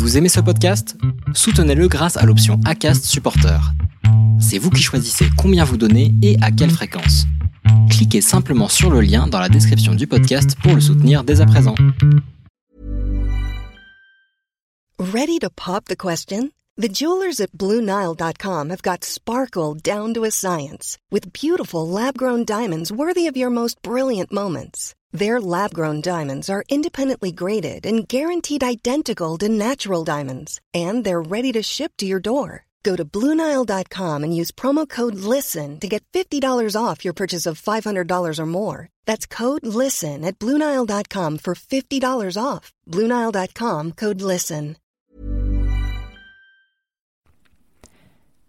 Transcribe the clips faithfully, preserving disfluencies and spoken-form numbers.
Vous aimez ce podcast ? Soutenez-le grâce à l'option ACAST Supporter. C'est vous qui choisissez combien vous donnez et à quelle fréquence. Cliquez simplement sur le lien dans la description du podcast pour le soutenir dès à présent. Ready to pop the question? The jewelers at Blue Nile dot com have got sparkle down to a science with beautiful lab-grown diamonds worthy of your most brilliant moments. Their lab-grown diamonds are independently graded and guaranteed identical to natural diamonds, and they're ready to ship to your door. Go to Blue Nile dot com and use promo code LISTEN to get fifty dollars off your purchase of five hundred dollars or more. That's code LISTEN at Blue Nile dot com for fifty dollars off. Blue Nile dot com, code LISTEN.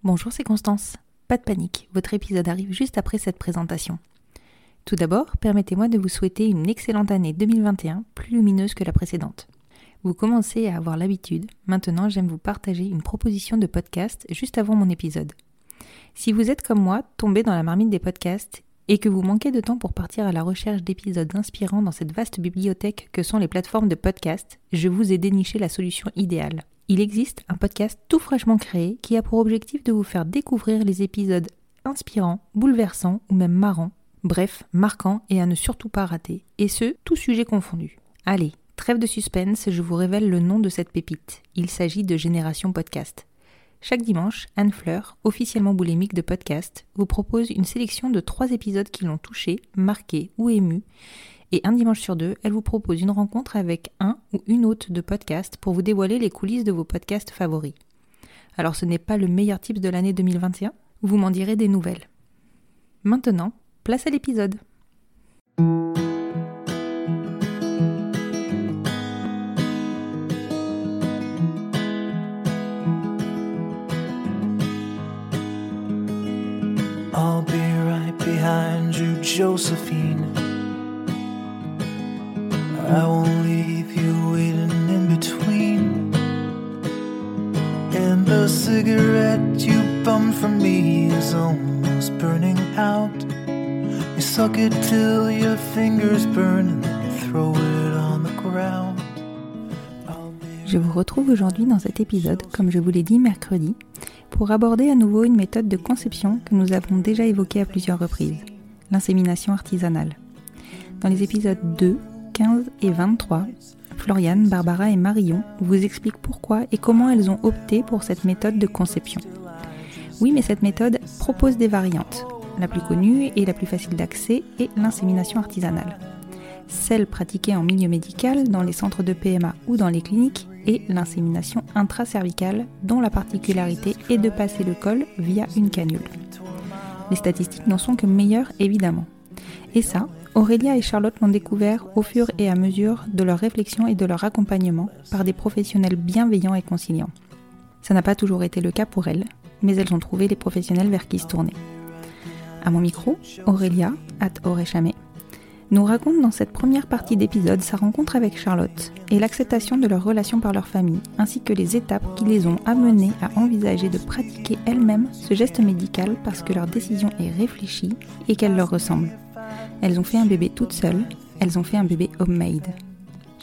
Bonjour, c'est Constance. Pas de panique, votre épisode arrive juste après cette présentation. Tout d'abord, permettez-moi de vous souhaiter une excellente année deux mille vingt et un, plus lumineuse que la précédente. Vous commencez à avoir l'habitude, maintenant j'aime vous partager une proposition de podcast juste avant mon épisode. Si vous êtes comme moi, tombé dans la marmite des podcasts et que vous manquez de temps pour partir à la recherche d'épisodes inspirants dans cette vaste bibliothèque que sont les plateformes de podcasts, je vous ai déniché la solution idéale. Il existe un podcast tout fraîchement créé qui a pour objectif de vous faire découvrir les épisodes inspirants, bouleversants ou même marrants, bref, marquants et à ne surtout pas rater, et ce, tout sujet confondu. Allez, trêve de suspense, je vous révèle le nom de cette pépite. Il s'agit de Génération Podcast. Chaque dimanche, Anne Fleur, officiellement boulimique de podcast, vous propose une sélection de trois épisodes qui l'ont touché, marqué ou ému. Et un dimanche sur deux, elle vous propose une rencontre avec un ou une hôte de podcast pour vous dévoiler les coulisses de vos podcasts favoris. Alors ce n'est pas le meilleur tips de l'année deux mille vingt et un, vous m'en direz des nouvelles. Maintenant, place à l'épisode. I'll be right behind you, Josephine. I won't leave you waiting in between. And the cigarette you bummed from me is almost burning out. You suck it till your fingers burn and then you throw it on the ground. Je vous retrouve aujourd'hui dans cet épisode, comme je vous l'ai dit mercredi, pour aborder à nouveau une méthode de conception que nous avons déjà évoquée à plusieurs reprises, l'insémination artisanale. Dans les épisodes deux, quinze et vingt-trois, Floriane, Barbara et Marion vous expliquent pourquoi et comment elles ont opté pour cette méthode de conception. Oui, mais cette méthode propose des variantes. La plus connue et la plus facile d'accès est l'insémination artisanale. Celle pratiquée en milieu médical, dans les centres de P M A ou dans les cliniques, et l'insémination intracervicale, dont la particularité est de passer le col via une canule. Les statistiques n'en sont que meilleures, évidemment. Et ça, Aurélia et Charlotte l'ont découvert au fur et à mesure de leurs réflexions et de leur accompagnement par des professionnels bienveillants et conciliants. Ça n'a pas toujours été le cas pour elles, mais elles ont trouvé les professionnels vers qui se tourner. À mon micro, Aurélia, at Auréchamé, nous raconte dans cette première partie d'épisode sa rencontre avec Charlotte et l'acceptation de leur relation par leur famille, ainsi que les étapes qui les ont amenées à envisager de pratiquer elles-mêmes ce geste médical parce que leur décision est réfléchie et qu'elle leur ressemble. Elles ont fait un bébé toutes seules, elles ont fait un bébé homemade.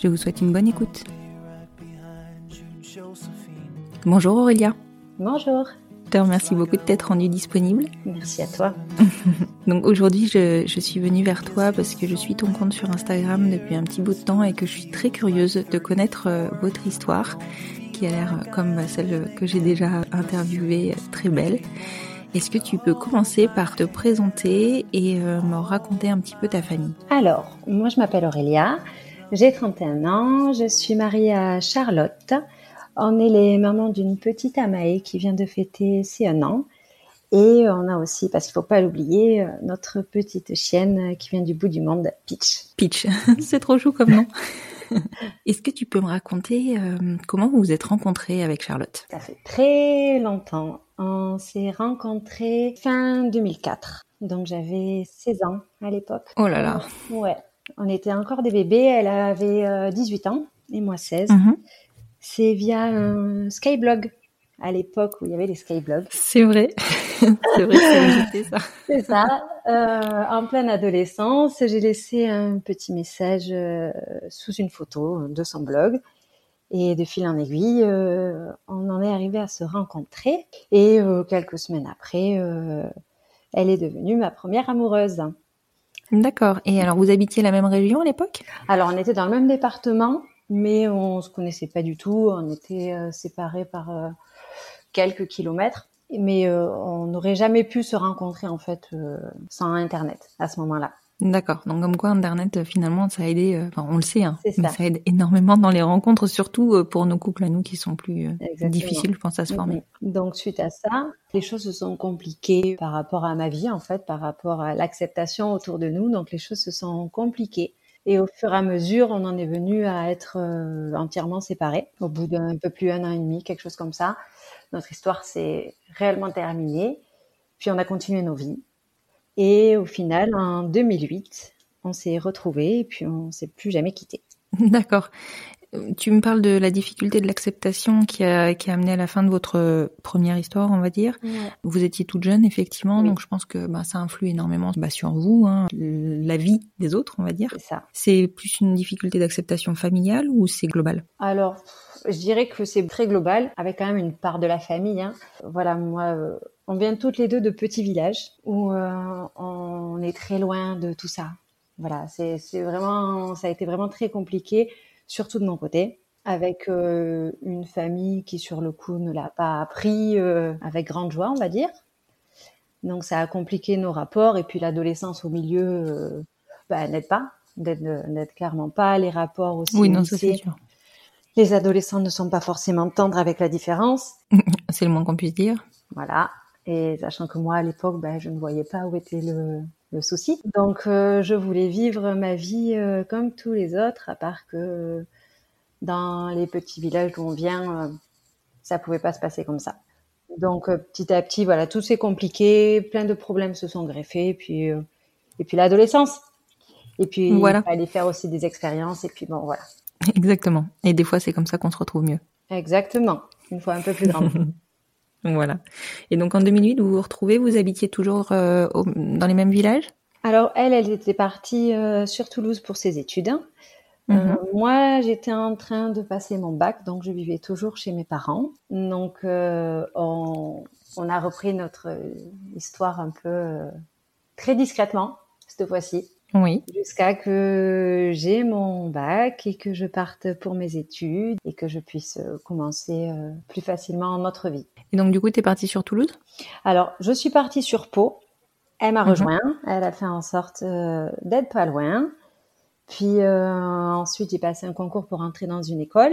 Je vous souhaite une bonne écoute. Bonjour Aurélia. Bonjour. Je te remercie beaucoup de t'être rendue disponible. Merci à toi. Donc aujourd'hui, je, je suis venue vers toi parce que je suis ton compte sur Instagram depuis un petit bout de temps et que je suis très curieuse de connaître euh, votre histoire, qui a l'air, comme celle que j'ai déjà interviewée, très belle. Est-ce que tu peux commencer par te présenter et euh, me raconter un petit peu ta famille ? Alors, moi je m'appelle Aurélia, j'ai trente et un ans, je suis mariée à Charlotte. On est les mamans d'une petite Amae qui vient de fêter ses un an. Et on a aussi, parce qu'il ne faut pas l'oublier, notre petite chienne qui vient du bout du monde, Peach. Peach, c'est trop chou comme nom. Est-ce que tu peux me raconter euh, comment vous vous êtes rencontrés avec Charlotte ? Ça fait très longtemps. On s'est rencontrés fin deux mille quatre. Donc j'avais seize ans à l'époque. Oh là là. Ouais, on était encore des bébés. Elle avait dix-huit ans et moi seize. Mmh. C'est via un skyblog, à l'époque où il y avait des skyblogs. C'est vrai, c'est vrai que ça existait, ça. C'est ça. Euh, en pleine adolescence, j'ai laissé un petit message euh, sous une photo de son blog. Et de fil en aiguille, euh, on en est arrivé à se rencontrer. Et euh, quelques semaines après, euh, elle est devenue ma première amoureuse. D'accord. Et alors, vous habitiez la même région à l'époque ? Alors, on était dans le même département, mais on se connaissait pas du tout. On était euh, séparés par euh, quelques kilomètres. Mais euh, on n'aurait jamais pu se rencontrer, en fait, euh, sans Internet à ce moment-là. D'accord. Donc, comme quoi, Internet, finalement, ça a aidé, euh, enfin, on le sait, hein, mais ça aide énormément dans les rencontres, surtout euh, pour nos couples à nous qui sont plus euh, difficiles, je pense, à se former. Mm-hmm. Donc, suite à ça, les choses se sont compliquées par rapport à ma vie, en fait, par rapport à l'acceptation autour de nous. Donc, les choses se sont compliquées. Et au fur et à mesure, on en est venu à être euh, entièrement séparés. Au bout d'un peu plus d'un an et demi, quelque chose comme ça, notre histoire s'est réellement terminée. Puis, on a continué nos vies. Et au final, en deux mille huit, on s'est retrouvés et puis on ne s'est plus jamais quittés. D'accord. Tu me parles de la difficulté de l'acceptation qui a, qui a amené à la fin de votre première histoire, on va dire. Mmh. Vous étiez toute jeune, effectivement, oui. Donc je pense que bah, ça influe énormément bah, sur vous, hein, la vie des autres, on va dire. C'est ça. C'est plus une difficulté d'acceptation familiale ou c'est global ? Alors, je dirais que c'est très global, avec quand même une part de la famille. Hein. Voilà, moi... Euh... On vient toutes les deux de petits villages où euh, on est très loin de tout ça. Voilà, c'est, c'est vraiment, ça a été vraiment très compliqué, surtout de mon côté, avec euh, une famille qui, sur le coup, ne l'a pas appris euh, avec grande joie, on va dire. Donc, ça a compliqué nos rapports. Et puis, l'adolescence au milieu euh, bah, n'aide pas, n'aide, n'aide clairement pas. Les rapports aussi. Oui, non, ça c'est sûr. Les adolescents ne sont pas forcément tendres avec la différence. C'est le moins qu'on puisse dire. Voilà. Et sachant que moi, à l'époque, ben, je ne voyais pas où était le, le souci. Donc, euh, je voulais vivre ma vie euh, comme tous les autres, à part que euh, dans les petits villages d'où on vient, euh, ça ne pouvait pas se passer comme ça. Donc, euh, petit à petit, voilà, tout s'est compliqué, plein de problèmes se sont greffés, et puis, euh, et puis l'adolescence. Et puis, voilà. Il fallait faire aussi des expériences, et puis bon, voilà. Exactement. Et des fois, c'est comme ça qu'on se retrouve mieux. Exactement. Une fois un peu plus grande. Voilà. Et donc en deux mille huit, vous vous retrouvez, vous habitiez toujours euh, au, dans les mêmes villages ? Alors elle, elle était partie euh, sur Toulouse pour ses études. Euh, mm-hmm. Moi, j'étais en train de passer mon bac, donc je vivais toujours chez mes parents. Donc euh, on, on a repris notre histoire un peu euh, très discrètement cette fois-ci. Oui. Jusqu'à que j'ai mon bac et que je parte pour mes études et que je puisse commencer euh, plus facilement notre vie. Et donc, du coup, tu es partie sur Toulouse ? Alors, je suis partie sur Pau. Elle m'a mm-hmm. rejoint. Elle a fait en sorte euh, d'être pas loin. Puis euh, ensuite, j'ai passé un concours pour entrer dans une école.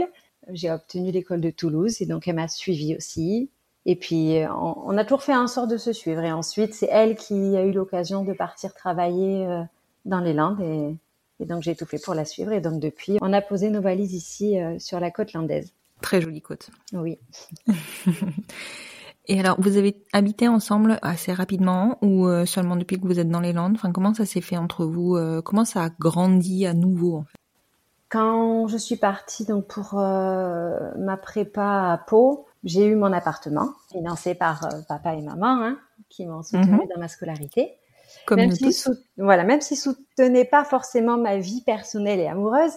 J'ai obtenu l'école de Toulouse et donc elle m'a suivie aussi. Et puis, on, on a toujours fait en sorte de se suivre. Et ensuite, c'est elle qui a eu l'occasion de partir travailler euh, dans les Landes et, et donc j'ai tout fait pour la suivre et donc depuis on a posé nos valises ici euh, sur la côte landaise. Très jolie côte. Oui. Et alors vous avez habité ensemble assez rapidement ou euh, seulement depuis que vous êtes dans les Landes, enfin, comment ça s'est fait entre vous, euh, comment ça a grandi à nouveau en fait ? Quand je suis partie donc, pour euh, ma prépa à Pau, j'ai eu mon appartement financé par euh, papa et maman hein, qui m'ont soutenue mm-hmm. dans ma scolarité. Comme même s'ils sou... voilà, même s'ils soutenaient pas forcément ma vie personnelle et amoureuse,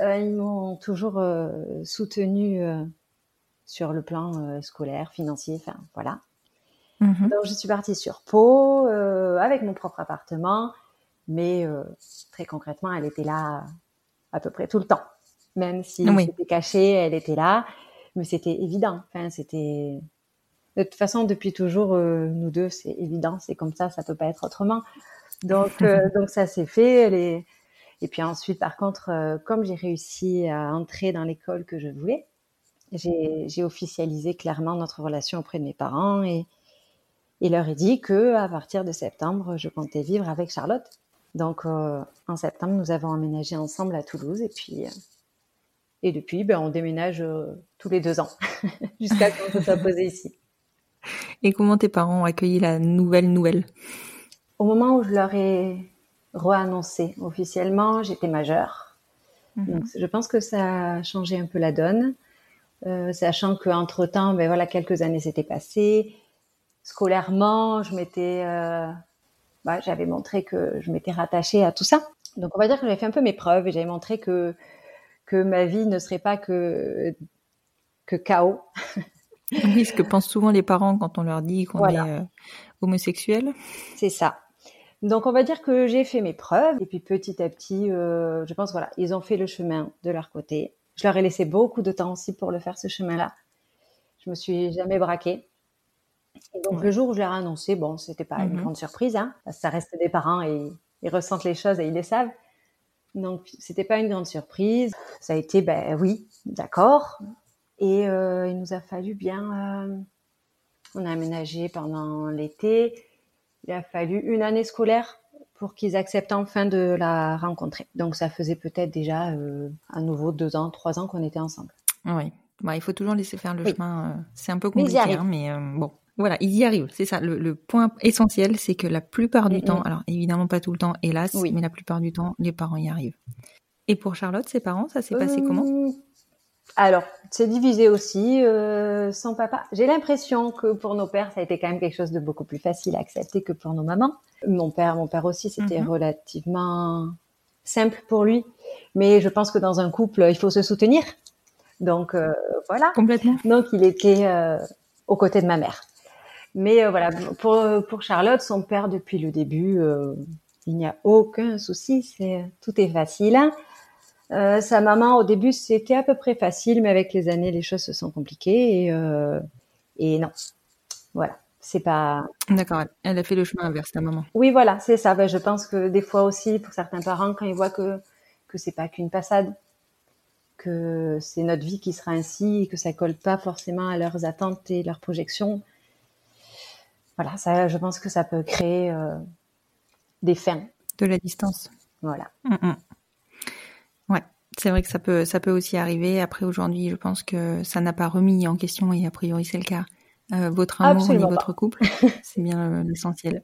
euh, ils m'ont toujours euh, soutenue euh, sur le plan euh, scolaire, financier, enfin voilà. Mm-hmm. Donc je suis partie sur Pau euh, avec mon propre appartement, mais euh, très concrètement, elle était là à peu près tout le temps, même si oui. C'était caché, elle était là, mais c'était évident. Enfin c'était De toute façon, depuis toujours, euh, nous deux, c'est évident, c'est comme ça, ça peut pas être autrement. Donc, euh, donc ça s'est fait. Les... Et puis ensuite, par contre, euh, comme j'ai réussi à entrer dans l'école que je voulais, j'ai, j'ai officialisé clairement notre relation auprès de mes parents et, et leur ai dit que, à partir de septembre, je comptais vivre avec Charlotte. Donc, euh, en septembre, nous avons emménagé ensemble à Toulouse et puis. Euh... Et depuis, ben, on déménage euh, tous les deux ans jusqu'à quand on soit posé ici. Et comment tes parents ont accueilli la nouvelle nouvelle ? Au moment où je leur ai re-annoncé officiellement, j'étais majeure. Mmh. Donc, je pense que ça a changé un peu la donne, euh, sachant qu'entre-temps, ben voilà, quelques années s'étaient passées. Scolairement, je m'étais, euh, bah, j'avais montré que je m'étais rattachée à tout ça. Donc, on va dire que j'avais fait un peu mes preuves et j'avais montré que, que ma vie ne serait pas que, que chaos. Oui, ce que pensent souvent les parents quand on leur dit qu'on voilà. est euh, homosexuel. C'est ça. Donc, on va dire que j'ai fait mes preuves. Et puis, petit à petit, euh, je pense, voilà, ils ont fait le chemin de leur côté. Je leur ai laissé beaucoup de temps aussi pour le faire, ce chemin-là. Je me suis jamais braquée. Et donc, ouais. le jour où je leur ai annoncé, bon, c'était pas mm-hmm. une grande surprise, hein, parce que ça reste des parents et ils ressentent les choses et ils les savent. Donc, c'était pas une grande surprise. Ça a été, ben oui, d'accord. Et euh, il nous a fallu bien... Euh, on a aménagé pendant l'été. Il a fallu une année scolaire pour qu'ils acceptent enfin de la rencontrer. Donc, ça faisait peut-être déjà euh, à nouveau deux ans, trois ans qu'on était ensemble. Oui. Bon, il faut toujours laisser faire le oui. chemin. Euh, c'est un peu compliqué, mais, hein, mais euh, bon. Voilà, ils y arrivent, c'est ça. Le, le point essentiel, c'est que la plupart du mmh. temps, alors évidemment pas tout le temps, hélas, oui. mais la plupart du temps, les parents y arrivent. Et pour Charlotte, ses parents, ça s'est euh... passé comment ? Alors, c'est divisé aussi, euh, sans papa. J'ai l'impression que pour nos pères, ça a été quand même quelque chose de beaucoup plus facile à accepter que pour nos mamans. Mon père, mon père aussi, c'était mmh. relativement simple pour lui. Mais je pense que dans un couple, il faut se soutenir. Donc, euh, voilà. Complètement. Donc, il était euh, aux côtés de ma mère. Mais euh, voilà, pour, pour Charlotte, son père, depuis le début, euh, il n'y a aucun souci, c'est, tout est facile. Euh, sa maman, au début, c'était à peu près facile, mais avec les années, les choses se sont compliquées. Et, euh, et non, voilà, c'est pas... D'accord, elle, elle a fait le chemin inverse, ta maman. Oui, voilà, c'est ça. Ben, je pense que des fois aussi, pour certains parents, quand ils voient que, que c'est pas qu'une passade, que c'est notre vie qui sera ainsi, et que ça colle pas forcément à leurs attentes et leurs projections... Voilà, ça, je pense que ça peut créer euh, des fins. De la distance. Voilà. Mm-mm. Ouais, c'est vrai que ça peut, ça peut aussi arriver. Après, aujourd'hui, je pense que ça n'a pas remis en question, et a priori, c'est le cas, euh, votre amour Absolument ni pas. votre couple. C'est bien euh, l'essentiel.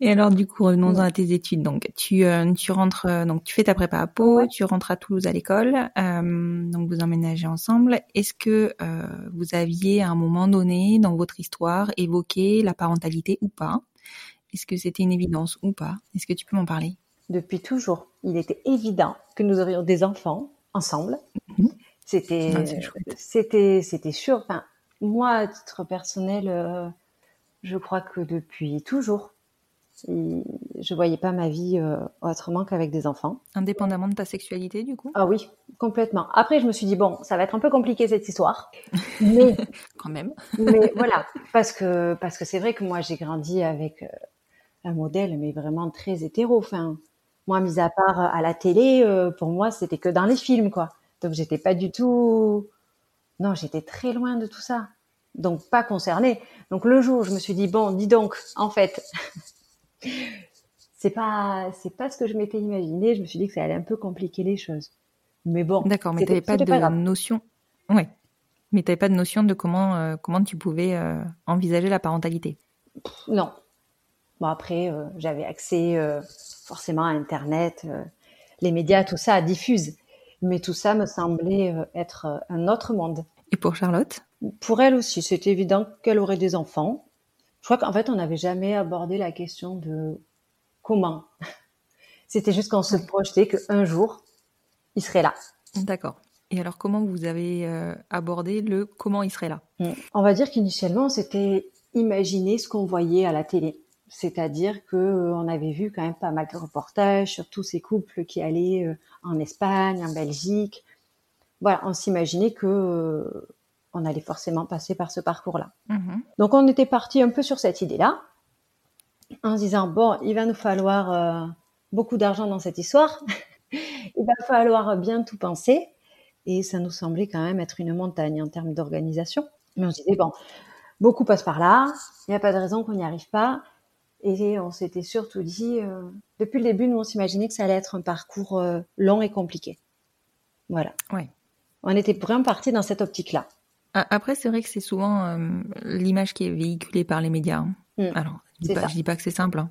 Et alors, du coup, revenons-en ouais. à tes études. Donc, tu, euh, tu rentres, euh, donc, tu fais ta prépa à Pau, ouais. tu rentres à Toulouse à l'école, euh, donc vous emménagez ensemble. Est-ce que euh, vous aviez à un moment donné dans votre histoire évoqué la parentalité ou pas ? Est-ce que c'était une évidence ou pas ? Est-ce que tu peux m'en parler ? Depuis toujours, il était évident que nous aurions des enfants ensemble. Mmh. C'était, non, c'est chouette. c'était, c'était sûr. Enfin, moi, à titre personnel, euh, je crois que depuis toujours, et je voyais pas ma vie euh, autrement qu'avec des enfants. Indépendamment de ta sexualité, du coup ? Ah oui, complètement. Après, je me suis dit, bon, ça va être un peu compliqué cette histoire. Mais quand même. Mais voilà, parce que, parce que c'est vrai que moi, j'ai grandi avec euh, un modèle, mais vraiment très hétéro. Enfin, moi, mis à part à la télé, euh, pour moi, c'était que dans les films, quoi. Donc, j'étais pas du tout... Non, j'étais très loin de tout ça. Donc, pas concernée. Donc, le jour où je me suis dit, bon, dis donc, en fait... c'est pas c'est pas ce que je m'étais imaginé. Je me suis dit que ça allait un peu compliquer les choses, mais bon, d'accord. Mais t'avais pas de pas notion ouais mais t'avais pas de notion de comment euh, comment tu pouvais euh, envisager la parentalité? Pff, non bon après euh, j'avais accès euh, forcément à internet, euh, les médias, tout ça diffuse, mais tout ça me semblait euh, être euh, un autre monde. Et pour Charlotte, pour elle aussi, c'était évident qu'elle aurait des enfants. Je crois qu'en fait, on n'avait jamais abordé la question de comment. C'était juste qu'on se projetait qu'un jour, il serait là. D'accord. Et alors, comment vous avez euh, abordé le comment il serait là ? On va dire qu'initialement, c'était imaginer ce qu'on voyait à la télé. C'est-à-dire qu'on euh, avait vu quand même pas mal de reportages sur tous ces couples qui allaient euh, en Espagne, en Belgique. Voilà, on s'imaginait que... Euh, on allait forcément passer par ce parcours-là. Mmh. Donc, on était parti un peu sur cette idée-là, en se disant, bon, il va nous falloir euh, beaucoup d'argent dans cette histoire, il va falloir bien tout penser, et ça nous semblait quand même être une montagne en termes d'organisation. Mais on se disait, bon, beaucoup passent par là, il n'y a pas de raison qu'on n'y arrive pas, et on s'était surtout dit, euh, depuis le début, nous, on s'imaginait que ça allait être un parcours euh, long et compliqué. Voilà. Oui. On était vraiment parti dans cette optique-là. Après, c'est vrai que c'est souvent euh, l'image qui est véhiculée par les médias. Hein. Mmh. Alors, je ne dis, dis pas que c'est simple, hein.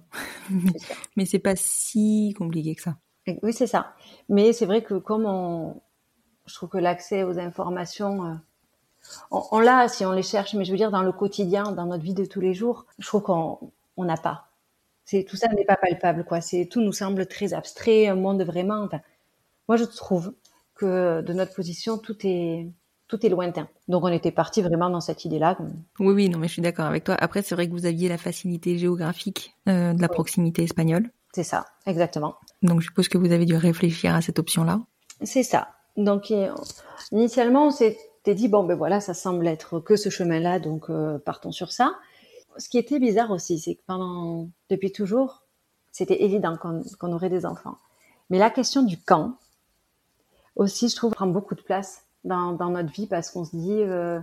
c'est mais ce n'est pas si compliqué que ça. Oui, c'est ça. Mais c'est vrai que comme on... je trouve que l'accès aux informations, euh, on, on l'a si on les cherche, mais je veux dire dans le quotidien, dans notre vie de tous les jours, je trouve qu'on n'a pas. C'est, tout ça n'est pas palpable, quoi. C'est, tout nous semble très abstrait, un monde vraiment... Enfin, moi, je trouve que de notre position, tout est... Tout est lointain. Donc, on était parti vraiment dans cette idée-là. Oui, oui, non, mais je suis d'accord avec toi. Après, c'est vrai que vous aviez la facilité géographique euh, de la proximité espagnole. C'est ça, exactement. Donc, je suppose que vous avez dû réfléchir à cette option-là. C'est ça. Donc, et, initialement, on s'était dit, bon, ben voilà, ça semble être que ce chemin-là, donc euh, partons sur ça. Ce qui était bizarre aussi, c'est que pendant, depuis toujours, c'était évident qu'on, qu'on aurait des enfants. Mais la question du quand, aussi, je trouve, prend beaucoup de place. Dans, dans notre vie, parce qu'on se dit euh,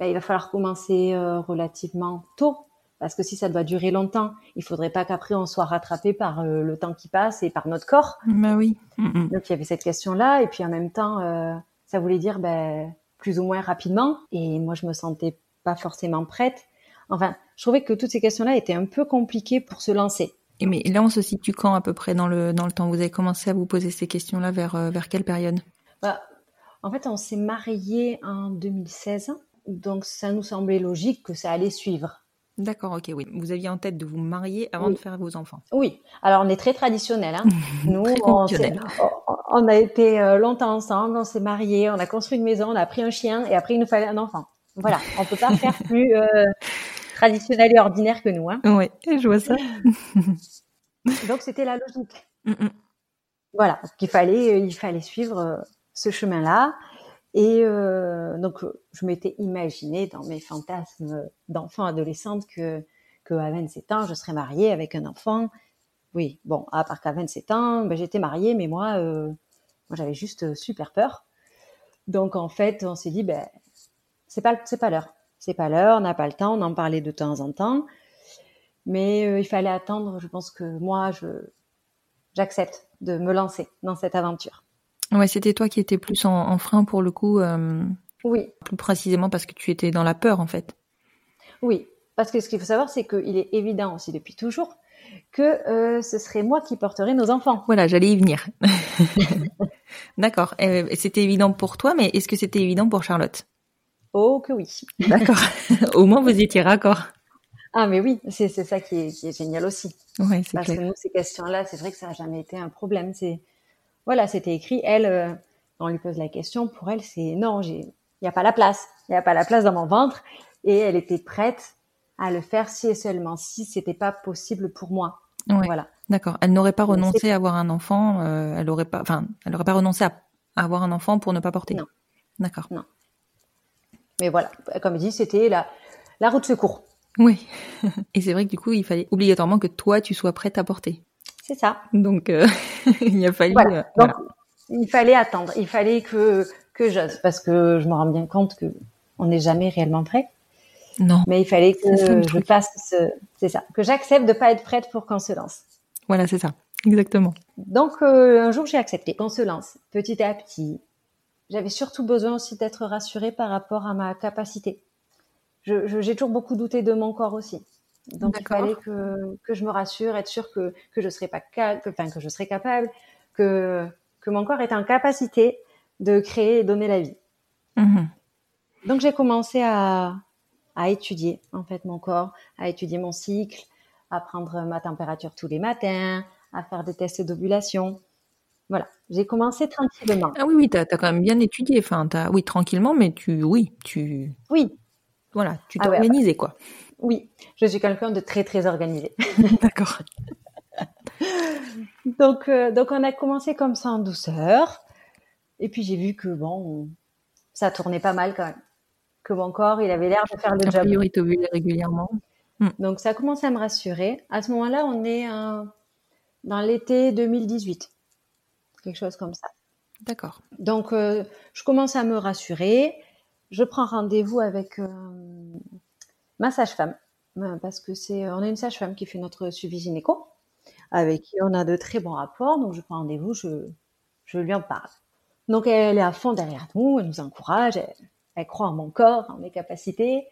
ben, il va falloir commencer euh, relativement tôt, parce que si ça doit durer longtemps, il faudrait pas qu'après on soit rattrapé par euh, le temps qui passe et par notre corps. Ben oui. Mm-hmm. Donc il y avait cette question-là, et puis en même temps, euh, ça voulait dire ben, plus ou moins rapidement, et moi je me sentais pas forcément prête. Enfin, je trouvais que toutes ces questions-là étaient un peu compliquées pour se lancer. Et mais là, on se situe quand à peu près dans le, dans le temps? Vous avez commencé à vous poser ces questions-là vers, vers quelle période? Bah, en fait, on s'est mariés en deux mille seize, donc ça nous semblait logique que ça allait suivre. D'accord, ok, oui. Vous aviez en tête de vous marier avant oui. de faire vos enfants. Oui, alors on est très traditionnels. Hein. Nous, très on, on a été longtemps ensemble, on s'est mariés, on a construit une maison, on a pris un chien et après il nous fallait un enfant. Voilà, on ne peut pas faire plus euh, traditionnel et ordinaire que nous. Hein. Oui, je vois ça. Donc c'était la logique. Mm-mm. Voilà, qu'il fallait, il fallait suivre... Euh, ce chemin-là, et euh, donc je m'étais imaginé dans mes fantasmes d'enfant adolescente que, que à vingt-sept ans, je serais mariée avec un enfant. Oui, bon, à part qu'à vingt-sept ans, ben, j'étais mariée, mais moi, euh, moi, j'avais juste super peur. Donc en fait, on s'est dit, ben, c'est pas, c'est pas l'heure, c'est pas l'heure, on n'a pas le temps, on en parlait de temps en temps, mais euh, il fallait attendre, je pense que moi, je, j'accepte de me lancer dans cette aventure. Ouais, c'était toi qui étais plus en, en frein pour le coup. Euh, oui. Plus précisément parce que tu étais dans la peur en fait. Oui, parce que ce qu'il faut savoir, c'est qu'il est évident aussi depuis toujours que euh, ce serait moi qui porterais nos enfants. Voilà, j'allais y venir. D'accord. Euh, c'était évident pour toi, mais est-ce que c'était évident pour Charlotte? Oh que oui. D'accord. Au moins vous étiez raccord. Ah mais oui, c'est, c'est ça qui est, qui est génial aussi. Ouais, c'est parce clair. Que nous, ces questions-là, c'est vrai que ça n'a jamais été un problème. C'est Voilà, c'était écrit, elle, euh, on lui pose la question, pour elle, c'est non, il n'y a pas la place, il n'y a pas la place dans mon ventre. Et elle était prête à le faire si et seulement si ce n'était pas possible pour moi. Ouais, voilà. D'accord, elle n'aurait pas renoncé c'est... à avoir un enfant, euh, elle n'aurait pas, enfin, elle n'aurait pas renoncé à avoir un enfant pour ne pas porter. Non. D'accord. Non. Mais voilà, comme dit, c'était la, la roue de secours. Oui, et c'est vrai que du coup, il fallait obligatoirement que toi, tu sois prête à porter. C'est ça. Donc, euh, il a fallu... Voilà. Donc, voilà. Il fallait attendre. Il fallait que, que j'ose. Parce que je me rends bien compte qu'on n'est jamais réellement prêt. Non. Mais il fallait que ça, je passe... Ce... C'est ça. Que j'accepte de ne pas être prête pour qu'on se lance. Voilà, c'est ça. Exactement. Donc, euh, un jour, j'ai accepté qu'on se lance petit à petit. J'avais surtout besoin aussi d'être rassurée par rapport à ma capacité. Je, je, j'ai toujours beaucoup douté de mon corps aussi. Donc, D'accord. il fallait que, que je me rassure, être sûre que, que je serais pas, que, enfin, que je serais capable, que, que mon corps était en capacité de créer et donner la vie. Mmh. Donc, j'ai commencé à, à étudier, en fait, mon corps, à étudier mon cycle, à prendre ma température tous les matins, à faire des tests d'ovulation. Voilà. J'ai commencé tranquillement. Ah oui, oui, t'as, t'as quand même bien étudié. Enfin, t'as, oui, tranquillement, mais tu, oui, tu. Oui. Voilà, tu t'es ah ouais, organisée, ouais. quoi. Oui, je suis quelqu'un de très, très organisé. D'accord. donc, euh, donc, on a commencé comme ça en douceur. Et puis, j'ai vu que, bon, ça tournait pas mal quand même. Que mon corps, il avait l'air de faire le job. A priori, t'ovulais régulièrement. Donc, ça a commencé à me rassurer. À ce moment-là, on est euh, dans l'été deux mille dix-huit. Quelque chose comme ça. D'accord. Donc, euh, je commence à me rassurer. Je prends rendez-vous avec... Euh, ma sage-femme, parce que c'est, on a une sage-femme qui fait notre suivi gynéco, avec qui on a de très bons rapports, donc je prends rendez-vous, je, je lui en parle. Donc elle est à fond derrière nous, elle nous encourage, elle, elle croit en mon corps, en mes capacités,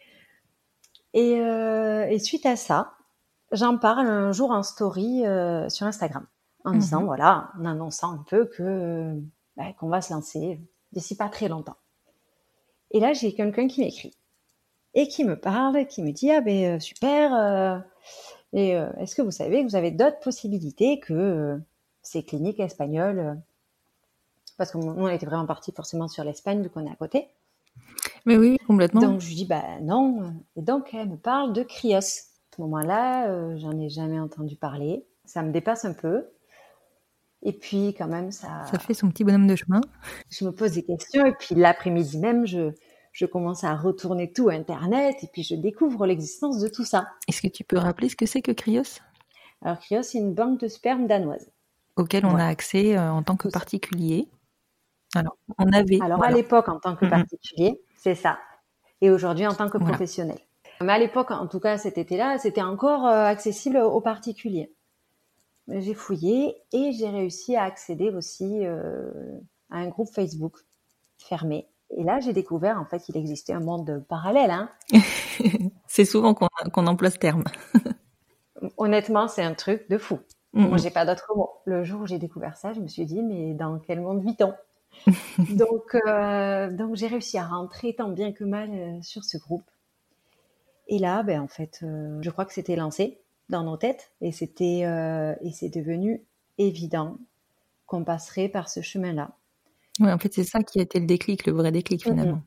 et, euh, et suite à ça, j'en parle un jour en story euh, sur Instagram, en mm-hmm. disant, voilà, en annonçant un peu que, bah, qu'on va se lancer d'ici pas très longtemps. Et là, j'ai quelqu'un qui m'écrit. Et qui me parle, qui me dit « Ah ben super, euh, et, euh, est-ce que vous savez que vous avez d'autres possibilités que euh, ces cliniques espagnoles ?» parce que nous, on était vraiment partis forcément sur l'Espagne, vu qu'on est à côté. Mais oui, complètement. Donc, je lui dis, bah non. Et donc, elle me parle de Cryos. À ce moment-là, euh, j'en ai jamais entendu parler. Ça me dépasse un peu. Et puis, quand même, ça... Ça fait son petit bonhomme de chemin. Je me pose des questions. Et puis, l'après-midi même, je, je commence à retourner tout Internet. Et puis, je découvre l'existence de tout ça. Est-ce que tu peux rappeler ce que c'est que Cryos ? Alors, Cryos, c'est une banque de sperme danoise. Auquel on ouais. a accès euh, en tant que particulier. Alors, on avait... Alors, voilà. À l'époque, en tant que particulier, mmh. c'est ça. Et aujourd'hui, en tant que professionnel. Voilà. Mais à l'époque, en tout cas, cet été-là, c'était encore euh, accessible aux particuliers. J'ai fouillé et j'ai réussi à accéder aussi euh, à un groupe Facebook fermé. Et là, j'ai découvert en fait qu'il existait un monde parallèle. Hein. C'est souvent qu'on, qu'on emploie ce terme. Honnêtement, c'est un truc de fou. Mmh. Moi, j'ai pas d'autre mot. Le jour où j'ai découvert ça, je me suis dit, mais dans quel monde vit-on ? donc, euh, donc, j'ai réussi à rentrer tant bien que mal euh, sur ce groupe. Et là, ben, en fait, euh, je crois que c'était lancé dans nos têtes, et c'était euh, et c'est devenu évident qu'on passerait par ce chemin-là. Oui, en fait, c'est ça qui a été le déclic, le vrai déclic, finalement. Mmh.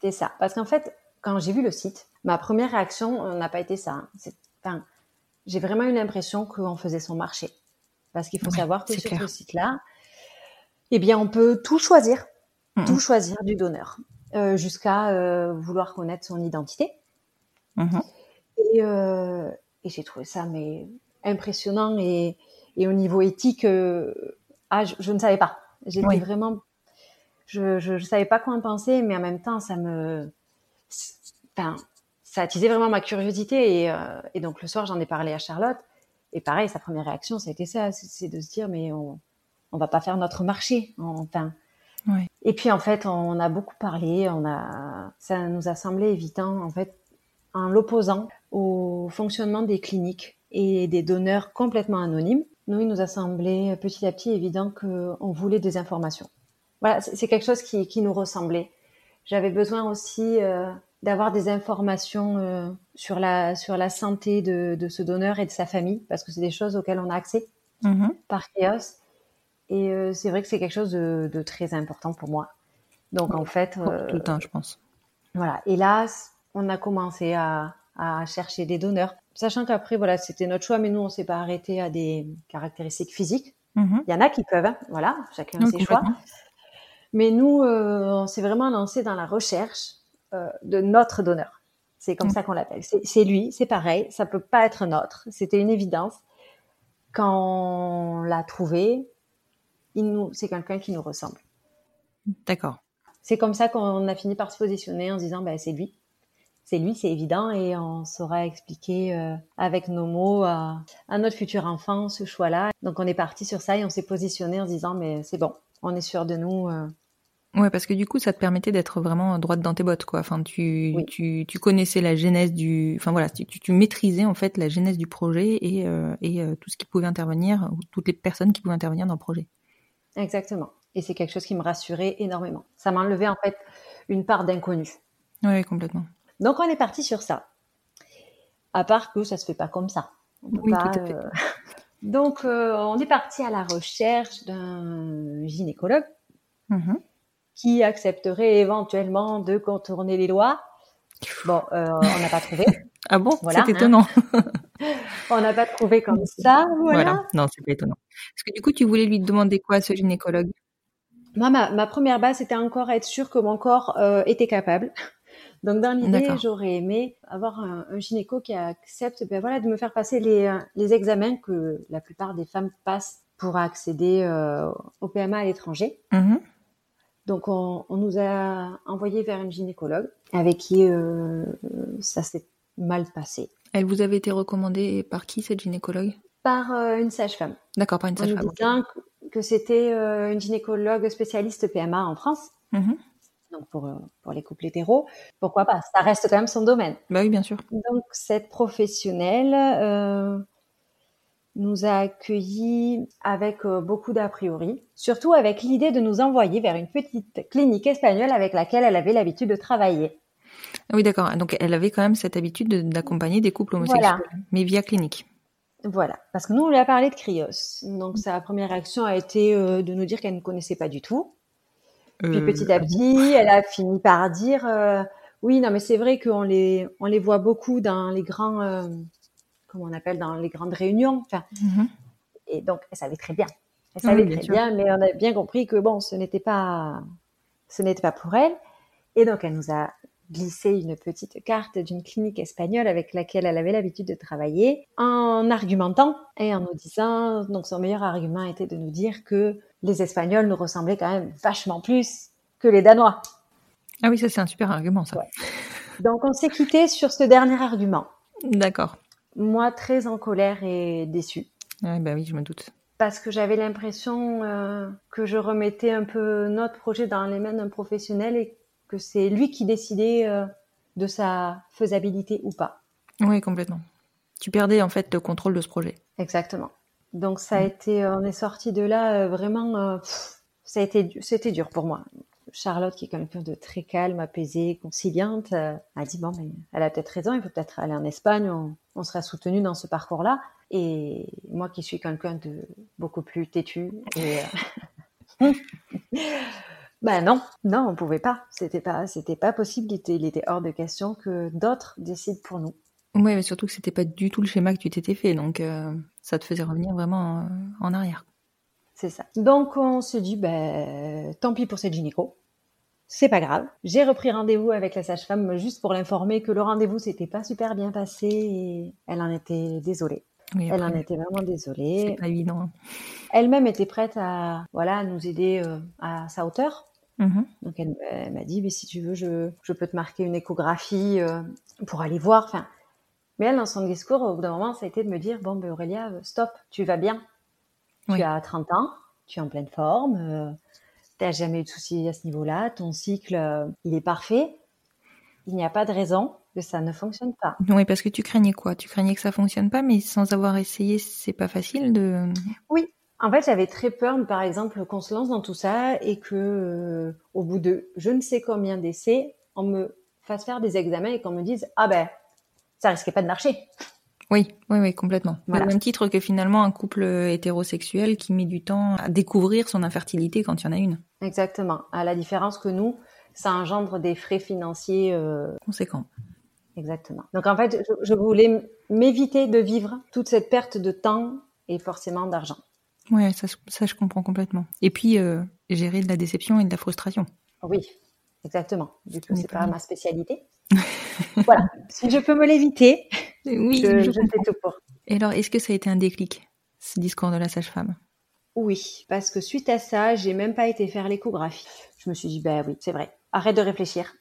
C'est ça. Parce qu'en fait, quand j'ai vu le site, ma première réaction n'a pas été ça. Hein. C'est, enfin, j'ai vraiment eu l'impression qu'on faisait son marché. Parce qu'il faut ouais, savoir que sur clair. Ce site-là, eh bien, on peut tout choisir, mmh. tout choisir du donneur, euh, jusqu'à euh, vouloir connaître son identité. Mmh. Et... Euh, Et j'ai trouvé ça mais impressionnant et, et au niveau éthique, euh, ah, je, je ne savais pas. J'étais oui. vraiment, je ne savais pas quoi en penser, mais en même temps, ça me, enfin, ça attisait vraiment ma curiosité. Et, euh, et donc le soir, j'en ai parlé à Charlotte. Et pareil, sa première réaction, ça a été ça, c'est, c'est de se dire mais on, on va pas faire notre marché, enfin. Oui. Et puis en fait, on a beaucoup parlé, on a, ça nous a semblé évident en fait. En l'opposant au fonctionnement des cliniques et des donneurs complètement anonymes, nous, il nous a semblé petit à petit évident qu'on voulait des informations. Voilà, c'est quelque chose qui, qui nous ressemblait. J'avais besoin aussi euh, d'avoir des informations euh, sur, la, sur la santé de, de ce donneur et de sa famille, parce que c'est des choses auxquelles on a accès mmh. par Cryos. Et euh, c'est vrai que c'est quelque chose de, de très important pour moi. Donc, oui. en fait... Euh, tout le temps, je pense. Voilà, hélas... On a commencé à, à chercher des donneurs. Sachant qu'après, voilà, c'était notre choix, mais nous, on ne s'est pas arrêté à des caractéristiques physiques. Mmh. Il y en a qui peuvent, hein, voilà, chacun a ses choix. Mais nous, euh, on s'est vraiment lancé dans la recherche euh, de notre donneur. C'est comme mmh. ça qu'on l'appelle. C'est, c'est lui, c'est pareil, ça ne peut pas être notre. C'était une évidence. Quand on l'a trouvé, il nous, c'est quelqu'un qui nous ressemble. D'accord. C'est comme ça qu'on a fini par se positionner en se disant bah, « c'est lui ». C'est lui, c'est évident, et on saura expliquer euh, avec nos mots euh, à notre futur enfant ce choix-là. Donc, on est parti sur ça et on s'est positionné en se disant, mais c'est bon, on est sûr de nous. Euh... Ouais, parce que du coup, ça te permettait d'être vraiment droite dans tes bottes, quoi. Enfin, tu, oui. tu, tu connaissais la genèse du, enfin voilà, tu, tu, tu maîtrisais en fait la genèse du projet et, euh, et euh, tout ce qui pouvait intervenir, ou toutes les personnes qui pouvaient intervenir dans le projet. Exactement. Et c'est quelque chose qui me rassurait énormément. Ça m'enlevait en fait une part d'inconnu. Ouais, complètement. Donc, on est parti sur ça. À part que ça ne se fait pas comme ça. On peut oui, pas, tout à fait. Euh... Donc, euh, on est parti à la recherche d'un gynécologue mm-hmm. qui accepterait éventuellement de contourner les lois. Bon, euh, on n'a pas trouvé. Ah bon voilà, c'est étonnant. Hein. On n'a pas trouvé comme ça, voilà. voilà. Non, c'est pas étonnant. Parce que du coup, tu voulais lui demander quoi à ce gynécologue ? Moi, ma, ma première base, c'était encore être sûre que mon corps euh, était capable. Donc, dans l'idée, D'accord. j'aurais aimé avoir un, un gynéco qui accepte ben voilà, de me faire passer les, les examens que la plupart des femmes passent pour accéder euh, au P M A à l'étranger. Mmh. Donc, on, on nous a envoyés vers une gynécologue avec qui euh, ça s'est mal passé. Elle vous avait été recommandée par qui, cette gynécologue ? Par euh, une sage-femme. D'accord, par une sage-femme. On nous disait okay. que c'était euh, une gynécologue spécialiste P M A en France. Mmh. Donc, pour, pour les couples hétéros, pourquoi pas ? Ça reste quand même son domaine. Bah oui, bien sûr. Donc, cette professionnelle euh, nous a accueillis avec euh, beaucoup d'a priori, surtout avec l'idée de nous envoyer vers une petite clinique espagnole avec laquelle elle avait l'habitude de travailler. Oui, d'accord. Donc, elle avait quand même cette habitude de, d'accompagner des couples homosexuels, voilà. mais via clinique. Voilà. Parce que nous, on lui a parlé de Cryos. Donc, sa première réaction a été euh, de nous dire qu'elle ne connaissait pas du tout. Puis petit à petit, elle a fini par dire euh, oui, non, mais c'est vrai qu'on les on les voit beaucoup dans les grands euh, comment on appelle dans les grandes réunions. Enfin, mm-hmm. et donc elle savait très bien, elle savait oui, bien très sûr. bien, mais on a bien compris que bon, ce n'était pas ce n'était pas pour elle. Et donc elle nous a glissé une petite carte d'une clinique espagnole avec laquelle elle avait l'habitude de travailler, en argumentant et en nous disant, donc son meilleur argument était de nous dire que les Espagnols nous ressemblaient quand même vachement plus que les Danois. Ah oui, ça c'est un super argument, ça. Ouais. Donc on s'est quitté sur ce dernier argument. D'accord. Moi, très en colère et déçue. Ah ben oui, je me doute. Parce que j'avais l'impression euh, que je remettais un peu notre projet dans les mains d'un professionnel et que c'est lui qui décidait euh, de sa faisabilité ou pas. Oui, complètement. Tu perdais en fait le contrôle de ce projet. Exactement. Donc ça a mmh. été, on est sorti de là euh, vraiment, euh, pff, ça a été, c'était dur pour moi. Charlotte, qui est quelqu'un de très calme, apaisée, conciliante, euh, a dit bon, mais elle a peut-être raison, il faut peut-être aller en Espagne, on, on sera soutenu dans ce parcours-là. Et moi, qui suis quelqu'un de beaucoup plus têtu et euh... Ben non, non, on pouvait pas. C'était pas, c'était pas possible. Il était, il était hors de question que d'autres décident pour nous. Oui, mais surtout que c'était pas du tout le schéma que tu t'étais fait, donc euh, ça te faisait revenir vraiment en, en arrière. C'est ça. Donc on se dit, ben tant pis pour cette gynéco, c'est pas grave. J'ai repris rendez-vous avec la sage-femme juste pour l'informer que le rendez-vous s'était pas super bien passé et elle en était désolée. Oui, après, elle en était vraiment désolée. C'est pas évident. Elle-même était prête à, voilà, nous aider euh, à sa hauteur. Mmh. Donc elle, elle m'a dit, mais si tu veux, je, je peux te marquer une échographie euh, pour aller voir. Enfin, mais elle, dans son discours, au bout d'un moment, ça a été de me dire, bon, ben Aurélia, stop, tu vas bien. Oui. Tu as trente ans, tu es en pleine forme, euh, tu n'as jamais eu de soucis à ce niveau-là, ton cycle, euh, il est parfait. Il n'y a pas de raison que ça ne fonctionne pas. Oui, parce que tu craignais quoi? Tu craignais que ça ne fonctionne pas, mais sans avoir essayé, c'est pas facile de... Oui. En fait, j'avais très peur, par exemple, qu'on se lance dans tout ça et que, euh, au bout de je ne sais combien d'essais, on me fasse faire des examens et qu'on me dise ah ben, ça risquait pas de marcher. Oui, oui, oui, complètement. Voilà. Au même titre que finalement un couple hétérosexuel qui met du temps à découvrir son infertilité quand il y en a une. Exactement. À la différence que nous, ça engendre des frais financiers euh... conséquents. Exactement. Donc en fait, je, je voulais m'éviter de vivre toute cette perte de temps et forcément d'argent. Oui, ça, ça je comprends complètement. Et puis, euh, gérer de la déception et de la frustration. Oui, exactement. Du coup, c'est pas, pas ma spécialité. Voilà, si je peux me l'éviter, oui, je, je, je fais tout pour. Et alors, est-ce que ça a été un déclic, ce discours de la sage-femme? Oui, parce que suite à ça, j'ai même pas été faire l'échographie. Je me suis dit, ben bah, oui, c'est vrai, arrête de réfléchir.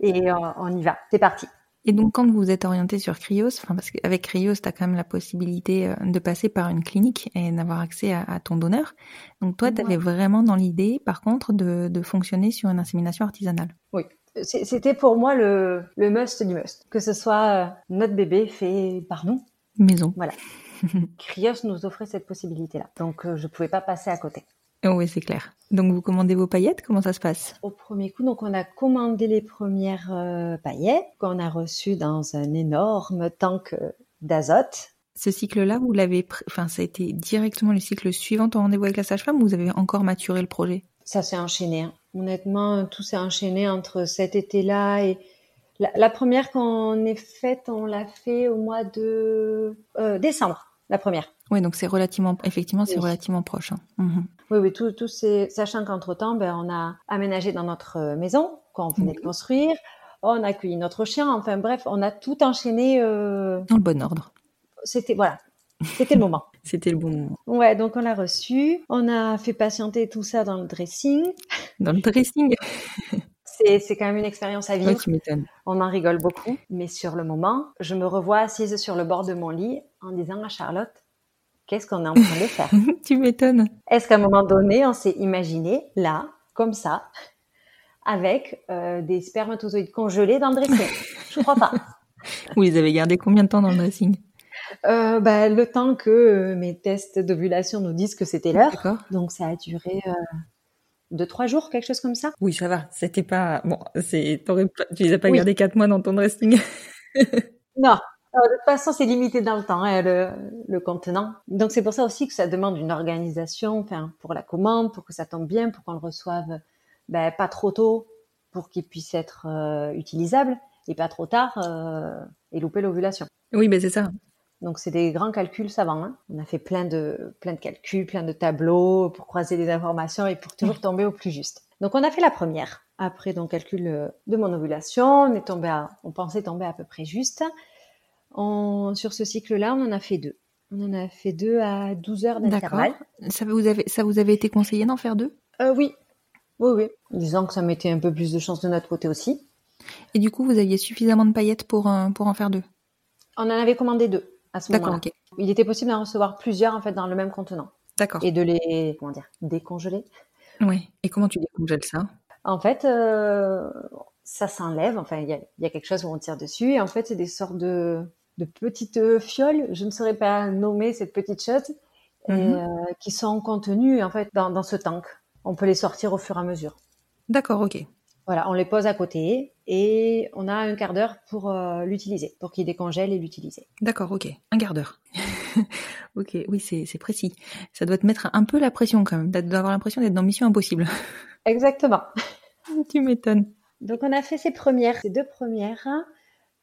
Et on, on y va, c'est parti. Et donc, quand vous êtes orienté sur Cryos, enfin, parce qu'avec Cryos, tu as quand même la possibilité de passer par une clinique et d'avoir accès à, à ton donneur. Donc, toi, tu avais ouais. vraiment dans l'idée, par contre, de, de fonctionner sur une insémination artisanale. Oui, c'était pour moi le, le must du must. Que ce soit notre bébé fait par nous. Maison. Voilà. Cryos nous offrait cette possibilité-là. Donc, je ne pouvais pas passer à côté. Oui, c'est clair. Donc, vous commandez vos paillettes, comment ça se passe? Au premier coup, donc on a commandé les premières euh, paillettes qu'on a reçues dans un énorme tank d'azote. Ce cycle-là, vous l'avez... Pr... Enfin, ça a été directement le cycle suivant ton rendez-vous avec la sage-femme ou vous avez encore maturé le projet? Ça s'est enchaîné. Hein. Honnêtement, tout s'est enchaîné entre cet été-là et... La, la première qu'on est faite, on l'a fait au mois de euh, décembre, la première. Oui, donc c'est relativement, effectivement, c'est oui. relativement proche. Hein. Mmh. Oui, oui, tout, tout c'est, sachant qu'entre-temps, ben, on a aménagé dans notre maison qu'on venait mmh. de construire, on a accueilli notre chien, enfin bref, on a tout enchaîné. Euh... Dans le bon ordre. C'était, voilà, c'était le moment. C'était le bon moment. Ouais, donc on l'a reçu, on a fait patienter tout ça dans le dressing. Dans le dressing. C'est, c'est quand même une expérience à vivre. Oui, tu m'étonnes. On en rigole beaucoup, mais sur le moment, je me revois assise sur le bord de mon lit en disant à Charlotte, qu'est-ce qu'on est en train de faire? Tu m'étonnes. Est-ce qu'à un moment donné, on s'est imaginé, là, comme ça, avec euh, des spermatozoïdes congelés dans le dressing? Je crois pas. Vous les avez gardés combien de temps dans le dressing? euh, bah, Le temps que euh, mes tests d'ovulation nous disent que c'était l'heure. D'accord. Donc ça a duré... Euh... de trois jours, quelque chose comme ça. Oui, ça va. C'était pas bon. C'est t'aurais pas... tu les as pas oui. gardés quatre mois dans ton dressing. Non. Alors, de toute façon, c'est limité dans le temps hein, le... le contenant. Donc c'est pour ça aussi que ça demande une organisation, enfin pour la commande, pour que ça tombe bien, pour qu'on le reçoive ben, pas trop tôt pour qu'il puisse être euh, utilisable et pas trop tard euh, et louper l'ovulation. Oui, mais c'est ça. Donc, c'est des grands calculs savants. Hein. On a fait plein de, plein de calculs, plein de tableaux pour croiser des informations et pour toujours tomber au plus juste. Donc, on a fait la première. Après, donc, calcul de mon ovulation, on, est tombé à, on pensait tomber à peu près juste. On, sur ce cycle-là, on en a fait deux. On en a fait deux à douze heures d'intervalle. D'accord. Ça vous avait, ça vous avait été conseillé d'en faire deux ? euh, Oui. Oui, oui. Disons que ça mettait un peu plus de chance de notre côté aussi. Et du coup, vous aviez suffisamment de paillettes pour, euh, pour en faire deux ? On en avait commandé deux. À ce D'accord, moment-là. Okay. Il était possible d'en recevoir plusieurs en fait dans le même contenant. D'accord. Et de les comment dire décongeler. Oui. Et comment tu décongèles ça ? En fait, euh, ça s'enlève. Enfin, il y, y a quelque chose où on tire dessus. Et en fait, c'est des sortes de, de petites fioles. Je ne saurais pas nommer cette petite chose, mm-hmm. et, euh, qui sont contenues en fait dans, dans ce tank. On peut les sortir au fur et à mesure. D'accord. Ok. Voilà, on les pose à côté et on a un quart d'heure pour euh, l'utiliser, pour qu'il décongèle et l'utiliser. D'accord, ok, un quart d'heure. Ok, oui, c'est, c'est précis. Ça doit te mettre un peu la pression quand même, tu dois avoir l'impression d'être dans Mission Impossible. Exactement. Tu m'étonnes. Donc on a fait ces premières, ces deux premières,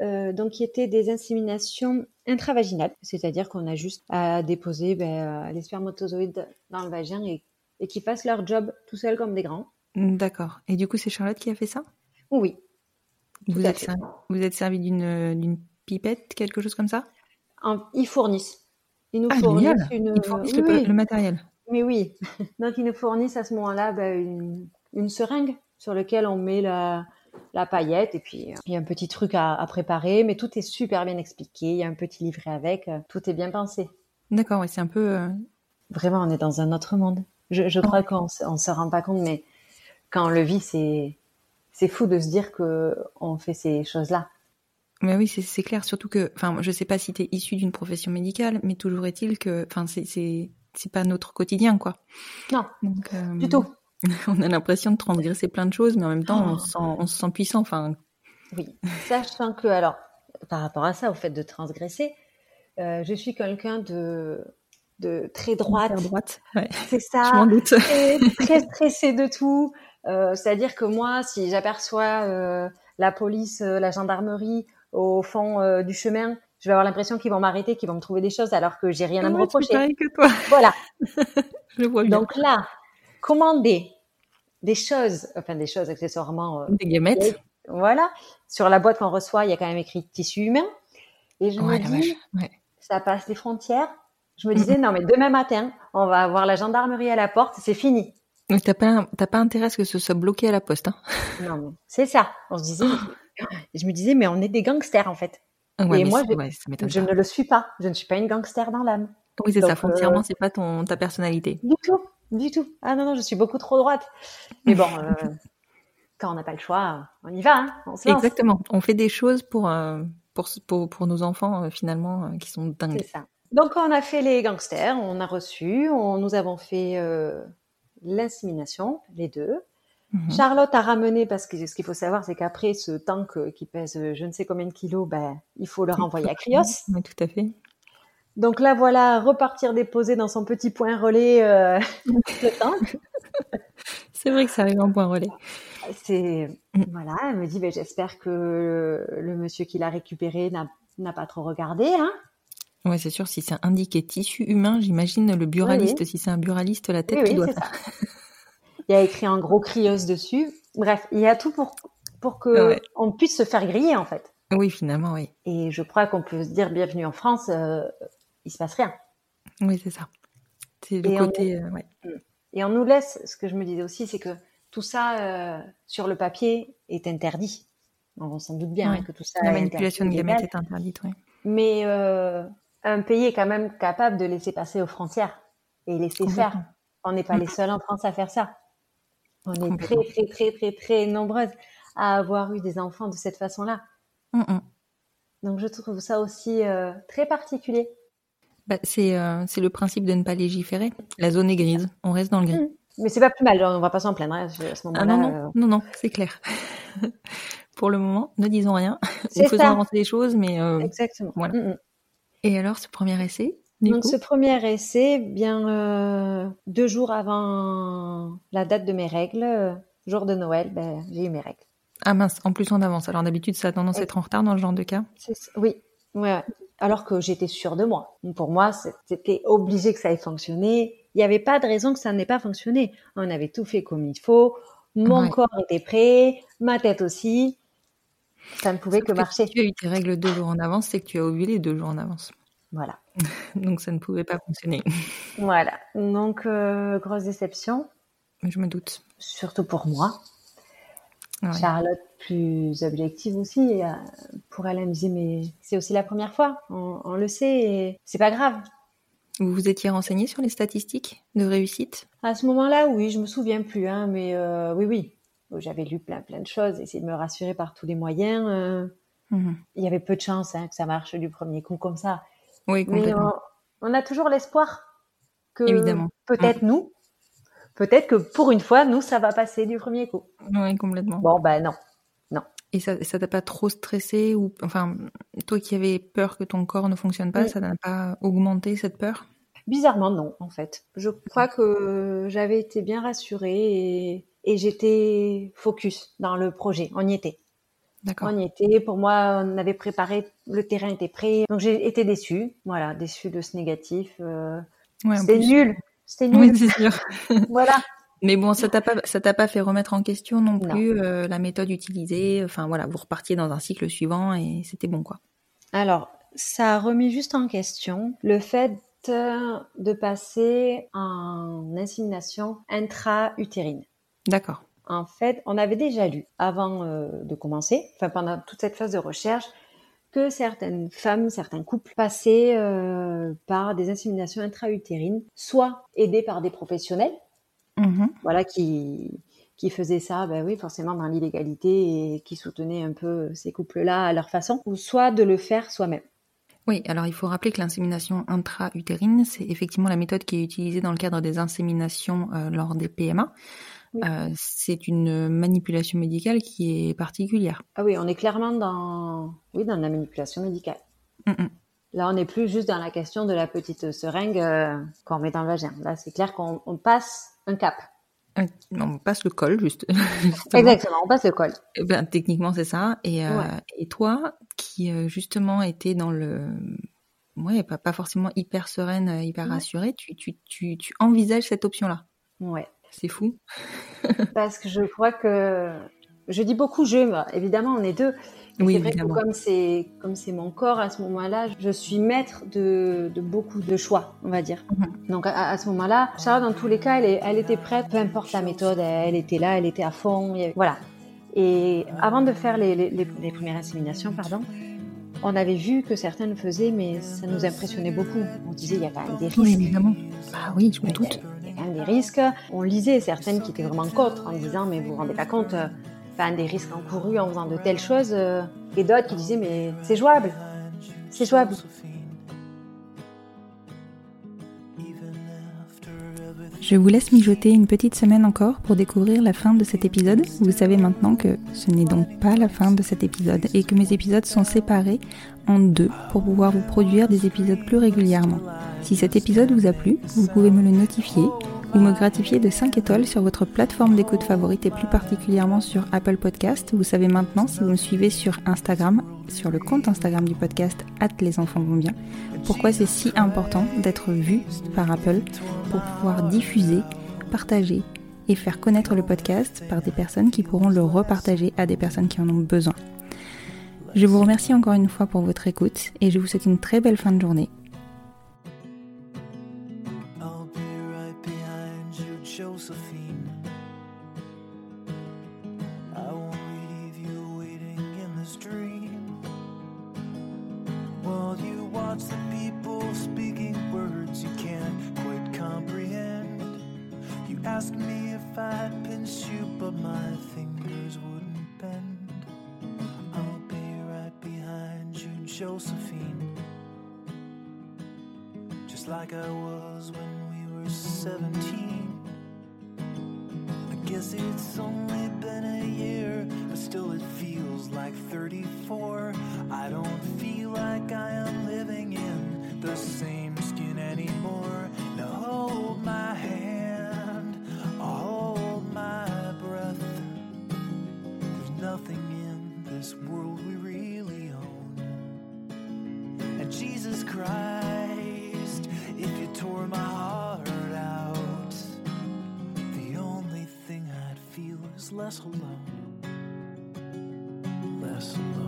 euh, donc qui étaient des inséminations intravaginales, c'est-à-dire qu'on a juste à déposer ben, les spermatozoïdes dans le vagin et, et qu'ils fassent leur job tout seuls comme des grands. D'accord. Et du coup, c'est Charlotte qui a fait ça ? Oui. Vous êtes, servi, vous êtes servi d'une, d'une pipette, quelque chose comme ça ? Un, ils fournissent. Ils nous ah, fournissent, une... ils fournissent oui, le, oui. le matériel. Mais oui. Donc, ils nous fournissent à ce moment-là bah, une, une seringue sur laquelle on met la, la paillette. Et puis, il y a un petit truc à, à préparer, mais tout est super bien expliqué. Il y a un petit livret avec. Tout est bien pensé. D'accord. Oui, c'est un peu... Euh... Vraiment, on est dans un autre monde. Je, je crois oh. qu'on ne se rend pas compte, mais... Quand on le vit, c'est, c'est fou de se dire qu'on fait ces choses-là. Mais oui, c'est, c'est clair. Surtout que, enfin, je ne sais pas si tu es issu d'une profession médicale, mais toujours est-il que, enfin, c'est, c'est, c'est pas notre quotidien, quoi. Non, donc, euh, du tout. On a l'impression de transgresser plein de choses, mais en même temps, oh. on, se sent, on se sent puissant. Enfin. Oui, sachant que, alors, par rapport à ça, au fait de transgresser, euh, je suis quelqu'un de... de très droite, droite ouais. C'est ça, je m'en doute. Et très stressée de tout, euh, c'est-à-dire que moi, si j'aperçois euh, la police, euh, la gendarmerie au fond euh, du chemin, je vais avoir l'impression qu'ils vont m'arrêter, qu'ils vont me trouver des choses alors que j'ai rien à ouais, me reprocher. Pareil que toi. Voilà. Je vois bien. Donc là, commander des choses, enfin des choses accessoirement... Euh, des gamètes. Et, voilà. Sur la boîte qu'on reçoit, il y a quand même écrit « tissu humain ». Et je ouais, me dis, ouais. ça passe les frontières. Je me disais, non, mais demain matin, on va avoir la gendarmerie à la porte, c'est fini. Mais t'as pas, t'as pas intérêt à ce que ce soit bloqué à la poste. Hein. Non, mais c'est ça. On se disait, je me disais, mais on est des gangsters, en fait. Ouais, et moi, je, ouais, je ne le suis pas. Je ne suis pas une gangster dans l'âme. Oui, c'est Donc, ça. Foncièrement, euh... c'est pas ton, ta personnalité. Du tout. Du tout. Ah non, non, je suis beaucoup trop droite. Mais bon, euh, quand on n'a pas le choix, on y va. Hein, on se lance. Exactement. On fait des choses pour, euh, pour, pour, pour nos enfants, euh, finalement, euh, qui sont dingues. C'est ça. Donc, on a fait les gangsters, on a reçu, on, nous avons fait euh, l'insémination, les deux. Mmh. Charlotte a ramené, parce que ce qu'il faut savoir, c'est qu'après ce tank euh, qui pèse je ne sais combien de kilos, ben, il faut le renvoyer à Cryos. Oui, tout à fait. Donc là, voilà, repartir déposer dans son petit point relais euh, le tank. C'est vrai que ça arrive en point relais. C'est, mmh. Voilà, elle me dit, ben, j'espère que le, le monsieur qui l'a récupéré n'a, n'a pas trop regardé, hein. Oui, c'est sûr, si c'est indiqué tissu humain, j'imagine le buraliste, oui, oui. Si c'est un buraliste, la tête oui, qui oui, doit faire. Ça. Il y a écrit en gros Cryos dessus. Bref, il y a tout pour, pour qu'on ouais. puisse se faire griller, en fait. Oui, finalement, oui. Et je crois qu'on peut se dire, bienvenue en France, euh, il se passe rien. Oui, c'est ça. C'est le et côté... On... Euh, ouais. Et on nous laisse, ce que je me disais aussi, c'est que tout ça, euh, sur le papier, est interdit. On s'en doute bien ouais. hein, que tout ça la est interdit. La manipulation de gamètes est interdite, oui. Mais... Euh... Un pays est quand même capable de laisser passer aux frontières et laisser faire. On n'est pas les seuls en France à faire ça. On est très, très, très, très, très nombreuses à avoir eu des enfants de cette façon-là. Mm-mm. Donc, je trouve ça aussi euh, très particulier. Bah, c'est, euh, c'est le principe de ne pas légiférer. La zone est grise. On reste dans le gris. Mm. Mais c'est pas plus mal. On ne va pas s'en plaindre hein, à ce moment-là. Ah non, non, euh... non, non, c'est clair. Pour le moment, ne disons rien. C'est faisons ça. Avancer les choses, mais... Euh, Exactement. Voilà. Mm-mm. Et alors, ce premier essai du Donc, coup... ce premier essai, bien euh, deux jours avant la date de mes règles, jour de Noël, ben, j'ai eu mes règles. Ah mince, en plus en avance. Alors d'habitude, ça a tendance à être en retard dans ce genre de cas. C'est, oui, ouais. Alors que j'étais sûre de moi. Donc, pour moi, c'était obligé que ça ait fonctionné. Il n'y avait pas de raison que ça n'ait pas fonctionné. On avait tout fait comme il faut. Mon ouais. corps était prêt, ma tête aussi. Ça ne pouvait Sauf que, que marcher. Si tu as eu tes règles deux jours en avance, c'est que tu as ovulé deux jours en avance. Voilà. Donc, ça ne pouvait pas fonctionner. Voilà. Donc, euh, grosse déception. Je me doute. Surtout pour moi. Ouais. Charlotte, plus objective aussi, pour elle, elle me disait, mais c'est aussi la première fois, on, on le sait, et c'est pas grave. Vous vous étiez renseignée sur les statistiques de réussite ? À ce moment-là, oui, je me souviens plus, hein, mais euh, oui, oui. J'avais lu plein, plein de choses, essayer de me rassurer par tous les moyens. Euh, mm-hmm. Il y avait peu de chance hein, que ça marche du premier coup comme ça. Oui, complètement. Mais on, on a toujours l'espoir que Évidemment. peut-être mmh. nous, peut-être que pour une fois, nous, ça va passer du premier coup. Oui, complètement. Bon, ben non, non. Et ça ne t'a pas trop stressé ou, enfin, toi qui avais peur que ton corps ne fonctionne pas, oui. ça n'a pas augmenté cette peur ? Bizarrement, non, en fait. Je crois que j'avais été bien rassurée et, et j'étais focus dans le projet. On y était. D'accord. On y était. Pour moi, on avait préparé, le terrain était prêt. Donc, j'ai été déçue. Voilà, déçue de ce négatif. Euh, ouais, c'est nul. C'était nul. Oui, c'est sûr. Voilà. Mais bon, ça t'a pas, ça t'a pas fait remettre en question non plus non. Euh, la méthode utilisée. Enfin, voilà, vous repartiez dans un cycle suivant et c'était bon, quoi. Alors, ça a remis juste en question le fait de passer en insémination intra-utérine. D'accord. En fait, on avait déjà lu avant euh, de commencer, enfin pendant toute cette phase de recherche, que certaines femmes, certains couples passaient euh, par des inséminations intra-utérines, soit aidées par des professionnels, mmh. voilà, qui, qui faisaient ça, ben oui, forcément dans l'illégalité, et qui soutenaient un peu ces couples-là à leur façon, ou soit de le faire soi-même. Oui, alors il faut rappeler que l'insémination intra-utérine, c'est effectivement la méthode qui est utilisée dans le cadre des inséminations euh, lors des P M A. Oui. Euh, c'est une manipulation médicale qui est particulière. Ah oui, on est clairement dans, oui, dans la manipulation médicale. Mm-mm. Là, on n'est plus juste dans la question de la petite seringue euh, qu'on met dans le vagin. Là, c'est clair qu'on on passe un cap. Euh, on passe le col, juste. Exactement, on passe le col. Et ben, techniquement, c'est ça. Et, euh, ouais. et toi, qui justement était dans le... Ouais, pas, pas forcément hyper sereine, hyper ouais. rassurée, tu, tu, tu, tu envisages cette option-là. Ouais. C'est fou. Parce que je crois que... Je dis beaucoup « je », évidemment, on est deux. Oui, c'est vrai évidemment. que comme c'est, comme c'est mon corps, à ce moment-là, je suis maître de, de beaucoup de choix, on va dire. Mm-hmm. Donc, à, à ce moment-là, Charlotte, dans tous les cas, elle, elle était prête. Peu importe la méthode, elle était là, elle était à fond. Avait... Voilà. Et avant de faire les, les, les, les premières inséminations, pardon, on avait vu que certains le faisaient, mais ça nous impressionnait beaucoup. On disait « il y a quand même des risques ». Oui, évidemment. Ah oui, je me doute. Il y a quand même des risques. On lisait certaines qui étaient vraiment contre, en disant « mais vous vous rendez pas compte ?» Enfin, des risques encourus en faisant de telles choses, euh, et d'autres qui disaient mais c'est jouable, c'est jouable. Je vous laisse mijoter une petite semaine encore pour découvrir la fin de cet épisode. Vous savez maintenant que ce n'est donc pas la fin de cet épisode et que mes épisodes sont séparés en deux pour pouvoir vous produire des épisodes plus régulièrement. Si cet épisode vous a plu, vous pouvez me le notifier ou me gratifier de cinq étoiles sur votre plateforme d'écoute favorite et plus particulièrement sur Apple Podcast. Vous savez maintenant, si vous me suivez sur Instagram, sur le compte Instagram du podcast arobase les enfants vont bien, pourquoi c'est si important d'être vu par Apple pour pouvoir diffuser, partager et faire connaître le podcast par des personnes qui pourront le repartager à des personnes qui en ont besoin. Je vous remercie encore une fois pour votre écoute et je vous souhaite une très belle fin de journée. Ask me if I'd pinch you, but my fingers wouldn't bend. I'll be right behind you, Josephine, just like I was when we were seventeen. I guess it's only been a year, but still it feels like thirty-four. I don't feel like I am living in the same skin anymore. Now hold my hand, hold my breath. less alone, less alone.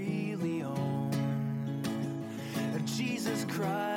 really own. Jesus Christ.